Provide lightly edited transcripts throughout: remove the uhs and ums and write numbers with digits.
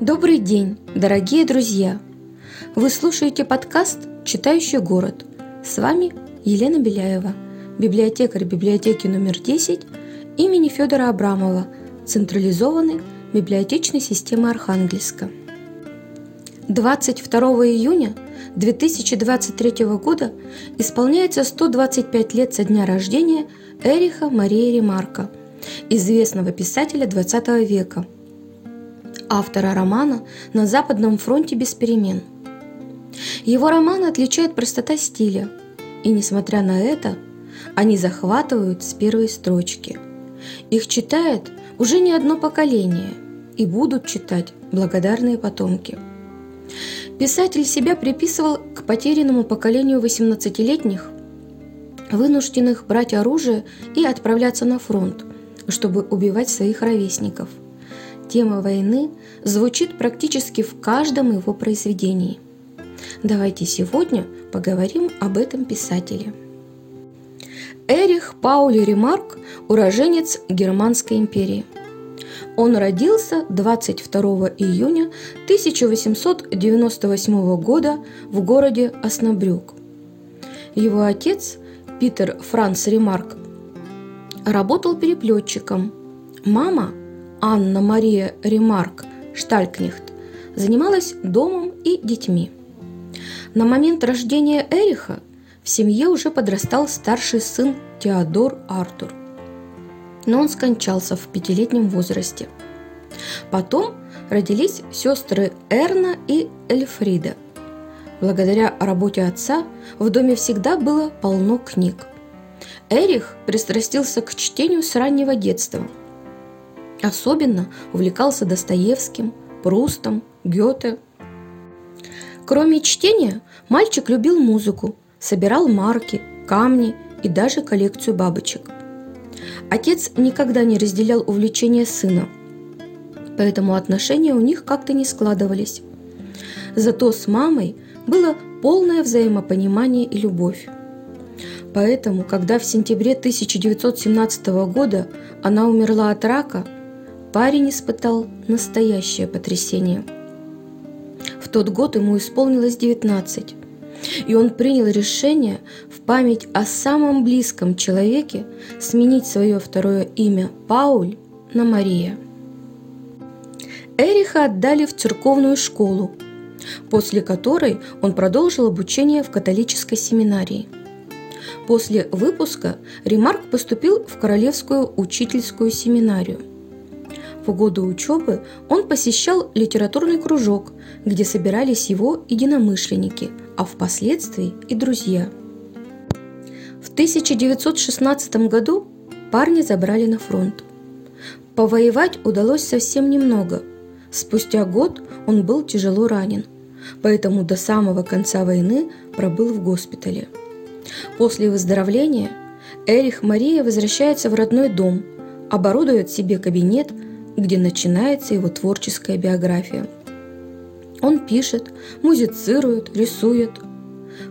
Добрый день, дорогие друзья! Вы слушаете подкаст «Читающий город». С вами Елена Беляева, библиотекарь библиотеки номер 10 имени Федора Абрамова, централизованной библиотечной системы Архангельска. 22 июня 2023 года исполняется 125 лет со дня рождения Эриха Марии Ремарка, известного писателя XX века, автора романа «На Западном фронте без перемен». Его романы отличает простота стиля, и, несмотря на это, они захватывают с первой строчки. Их читает уже не одно поколение, и будут читать благодарные потомки. Писатель себя приписывал к потерянному поколению 18-летних, вынужденных брать оружие и отправляться на фронт, чтобы убивать своих ровесников. Тема войны звучит практически в каждом его произведении. Давайте сегодня поговорим об этом писателе. Эрих Паули Ремарк – уроженец Германской империи. Он родился 22 июня 1898 года в городе Оснабрюк. Его отец, Питер Франц Ремарк, работал переплетчиком. Мама, Анна-Мария Ремарк-Шталькнехт, занималась домом и детьми. На момент рождения Эриха в семье уже подрастал старший сын Теодор Артур, но он скончался в 5-летнем возрасте. Потом родились сестры Эрна и Эльфрида. Благодаря работе отца в доме всегда было полно книг. Эрих пристрастился к чтению с раннего детства. Особенно увлекался Достоевским, Прустом, Гёте. Кроме чтения, мальчик любил музыку, собирал марки, камни и даже коллекцию бабочек. Отец никогда не разделял увлечения сына, поэтому отношения у них как-то не складывались. Зато с мамой было полное взаимопонимание и любовь. Поэтому, когда в сентябре 1917 года она умерла от рака, парень испытал настоящее потрясение. В тот год ему исполнилось 19, и он принял решение в память о самом близком человеке сменить свое второе имя Пауль на Мария. Эриха отдали в церковную школу, после которой он продолжил обучение в католической семинарии. После выпуска Ремарк поступил в Королевскую учительскую семинарию. По году учебы он посещал литературный кружок, где собирались его единомышленники, а впоследствии и друзья. В 1916 году парня забрали на фронт. Повоевать удалось совсем немного. Спустя год он был тяжело ранен, поэтому до самого конца войны пробыл в госпитале. После выздоровления Эрих Мария возвращается в родной дом, оборудует себе кабинет, где начинается его творческая биография. Он пишет, музицирует, рисует.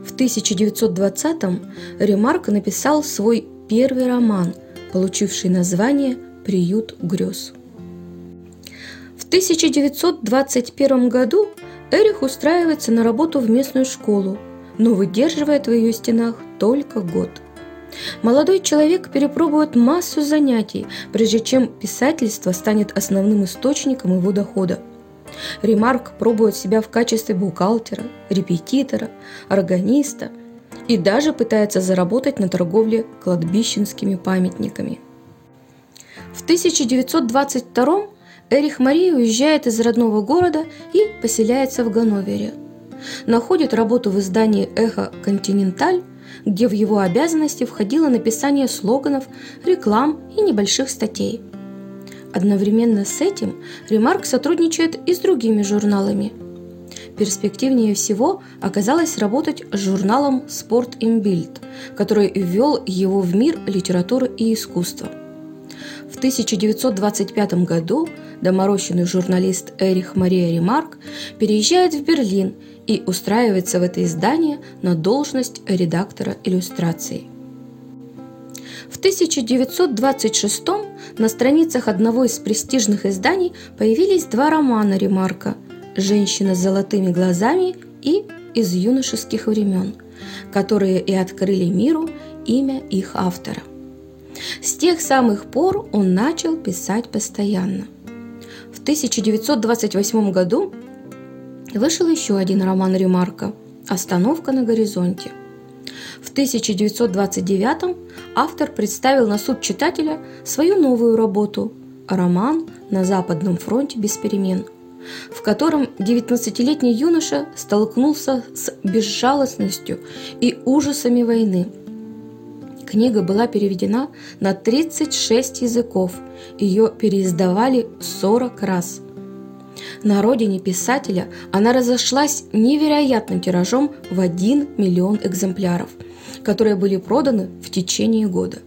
В 1920-м Ремарк написал свой первый роман, получивший название «Приют грез». В 1921 году Эрих устраивается на работу в местную школу, но выдерживает в ее стенах только год. Молодой человек перепробует массу занятий, прежде чем писательство станет основным источником его дохода. Ремарк пробует себя в качестве бухгалтера, репетитора, органиста и даже пытается заработать на торговле кладбищенскими памятниками. В 1922-м Эрих Мария уезжает из родного города и поселяется в Ганновере. Находит работу в издании «Эхо Континенталь», где в его обязанности входило написание слоганов, реклам и небольших статей. Одновременно с этим Ремарк сотрудничает и с другими журналами. Перспективнее всего оказалось работать с журналом «Sport im Bild», который ввел его в мир литературы и искусства. В 1925 году доморощенный журналист Эрих Мария Ремарк переезжает в Берлин и устраивается в это издание на должность редактора иллюстраций. В 1926-м на страницах одного из престижных изданий появились два романа Ремарка «Женщина с золотыми глазами» и «Из юношеских времен», которые и открыли миру имя их автора. С тех самых пор он начал писать постоянно. В 1928 году вышел еще один роман Ремарка «Остановка на горизонте». В 1929 автор представил на суд читателя свою новую работу «Роман на Западном фронте без перемен», в котором 19-летний юноша столкнулся с безжалостностью и ужасами войны. Книга была переведена на 36 языков, ее переиздавали 40 раз. На родине писателя она разошлась невероятным тиражом в 1 миллион экземпляров, которые были проданы в течение года.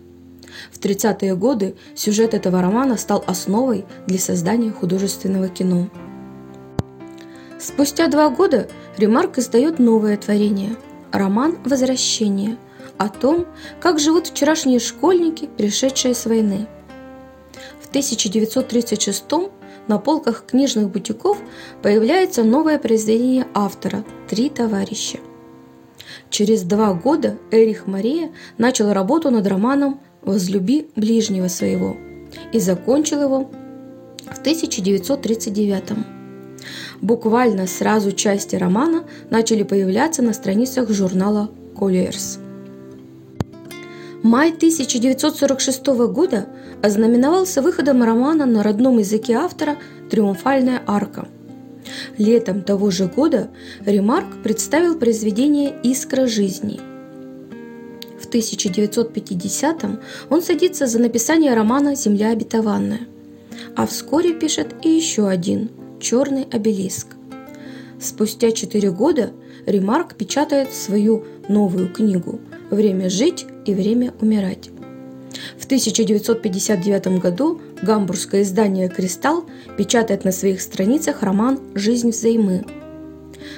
В 30-е годы сюжет этого романа стал основой для создания художественного кино. Спустя 2 года Ремарк издает новое творение – роман «Возвращение» о том, как живут вчерашние школьники, пришедшие с войны. В 1936 на полках книжных бутиков появляется новое произведение автора «Три товарища». Через 2 года Эрих Мария начал работу над романом «Возлюби ближнего своего» и закончил его в 1939. Буквально сразу части романа начали появляться на страницах журнала «Кольерс». Май 1946 года ознаменовался выходом романа на родном языке автора «Триумфальная арка». Летом того же года Ремарк представил произведение «Искра жизни». В 1950-м он садится за написание романа «Земля обетованная», а вскоре пишет и еще один «Черный обелиск». Спустя 4 года Ремарк печатает свою новую книгу «Время жить и время умирать». В 1959 году гамбургское издание «Кристалл» печатает на своих страницах роман «Жизнь взаймы».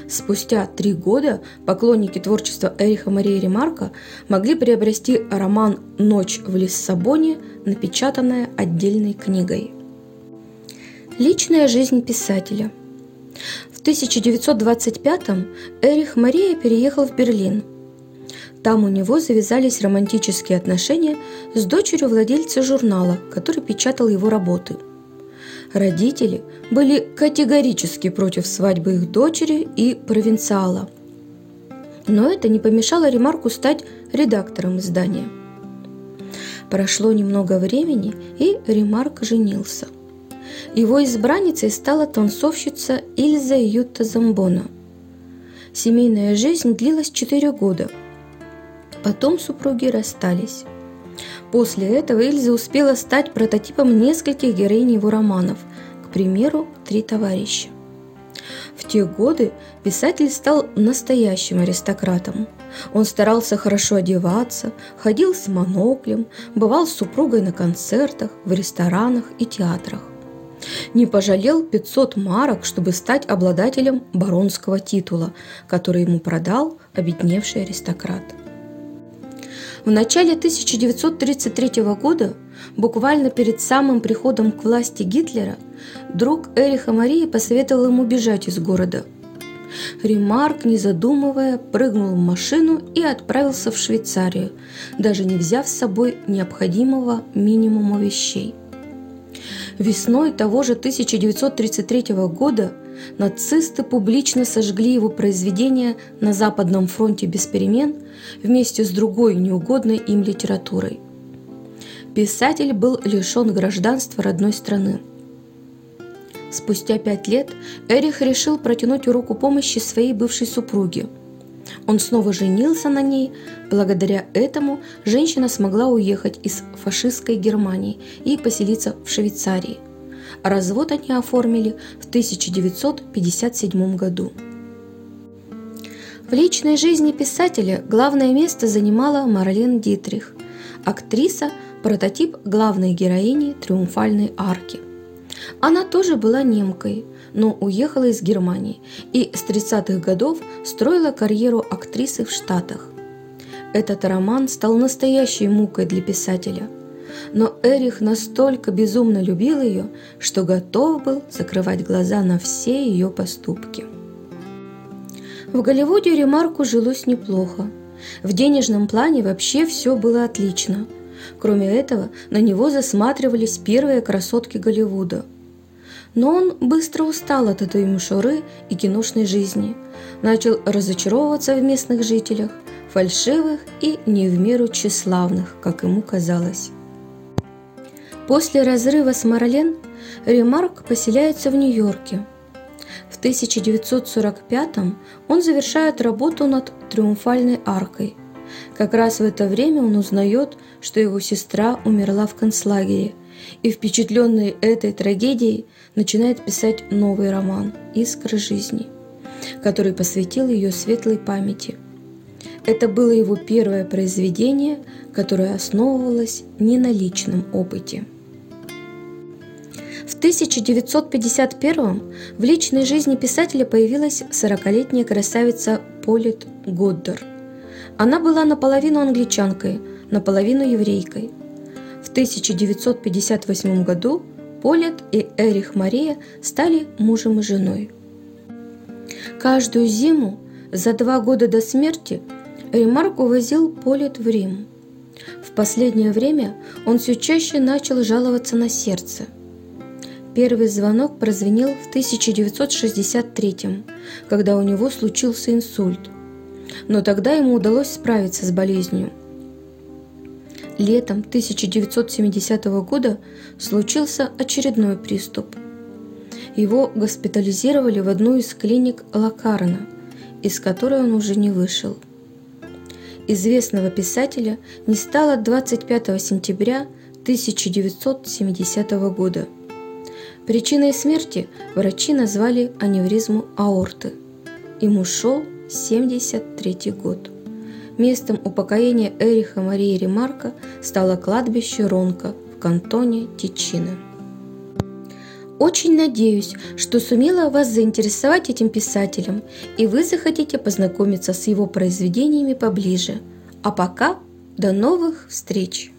Спустя 3 года поклонники творчества Эриха Марии Ремарка могли приобрести роман «Ночь в Лиссабоне», напечатанное отдельной книгой. Личная жизнь писателя. В 1925 Эрих Мария переехал в Берлин. Там у него завязались романтические отношения с дочерью владельца журнала, который печатал его работы. Родители были категорически против свадьбы их дочери и провинциала. Но это не помешало Ремарку стать редактором издания. Прошло немного времени, и Ремарк женился. Его избранницей стала танцовщица Ильза Ютта Замбона. Семейная жизнь длилась 4 года. Потом супруги расстались. После этого Эльза успела стать прототипом нескольких героинь его романов, к примеру, «Три товарища». В те годы писатель стал настоящим аристократом. Он старался хорошо одеваться, ходил с моноклем, бывал с супругой на концертах, в ресторанах и театрах. Не пожалел 500 марок, чтобы стать обладателем баронского титула, который ему продал обедневший аристократ. В начале 1933 года, буквально перед самым приходом к власти Гитлера, друг Эриха Марии посоветовал ему бежать из города. Ремарк, не задумывая, прыгнул в машину и отправился в Швейцарию, даже не взяв с собой необходимого минимума вещей. Весной того же 1933 года нацисты публично сожгли его произведение «На Западном фронте без перемен» вместе с другой неугодной им литературой. Писатель был лишен гражданства родной страны. Спустя 5 лет Эрих решил протянуть руку помощи своей бывшей супруге. Он снова женился на ней. Благодаря этому женщина смогла уехать из фашистской Германии и поселиться в Швейцарии. Развод они оформили в 1957 году. В личной жизни писателя главное место занимала Марлен Дитрих, актриса, прототип главной героини «Триумфальной арки». Она тоже была немкой, но уехала из Германии и с 30-х годов строила карьеру актрисы в Штатах. Этот роман стал настоящей мукой для писателя. но Эрих настолько безумно любил ее, что готов был закрывать глаза на все ее поступки. В Голливуде Ремарку жилось неплохо. В денежном плане вообще все было отлично. Кроме этого, на него засматривались первые красотки Голливуда. Но он быстро устал от этой мишуры и киношной жизни, начал разочаровываться в местных жителях, фальшивых и не в меру тщеславных, как ему казалось. После разрыва с Марлен Ремарк поселяется в Нью-Йорке. В 1945-м он завершает работу над «Триумфальной аркой». Как раз в это время он узнает, что его сестра умерла в концлагере, и, впечатленный этой трагедией, начинает писать новый роман «Искры жизни», который посвятил ее светлой памяти. Это было его первое произведение, которое основывалось не на личном опыте. В 1951-м в личной жизни писателя появилась 40-летняя красавица Полетт Годдар. Она была наполовину англичанкой, наполовину еврейкой. В 1958 году Полетт и Эрих Мария стали мужем и женой. Каждую зиму за 2 года до смерти Ремарк увозил Полетт в Рим. В последнее время он все чаще начал жаловаться на сердце. Первый звонок прозвенел в 1963-м, когда у него случился инсульт. Но тогда ему удалось справиться с болезнью. Летом 1970 года случился очередной приступ. Его госпитализировали в одну из клиник Локарно, из которой он уже не вышел. Известного писателя не стало 25 сентября 1970 года. Причиной смерти врачи назвали аневризму аорты. Ему шел 73-й год. Местом упокоения Эриха Марии Ремарка стало кладбище Ронка в кантоне Тичино. Очень надеюсь, что сумела вас заинтересовать этим писателем, и вы захотите познакомиться с его произведениями поближе. А пока до новых встреч!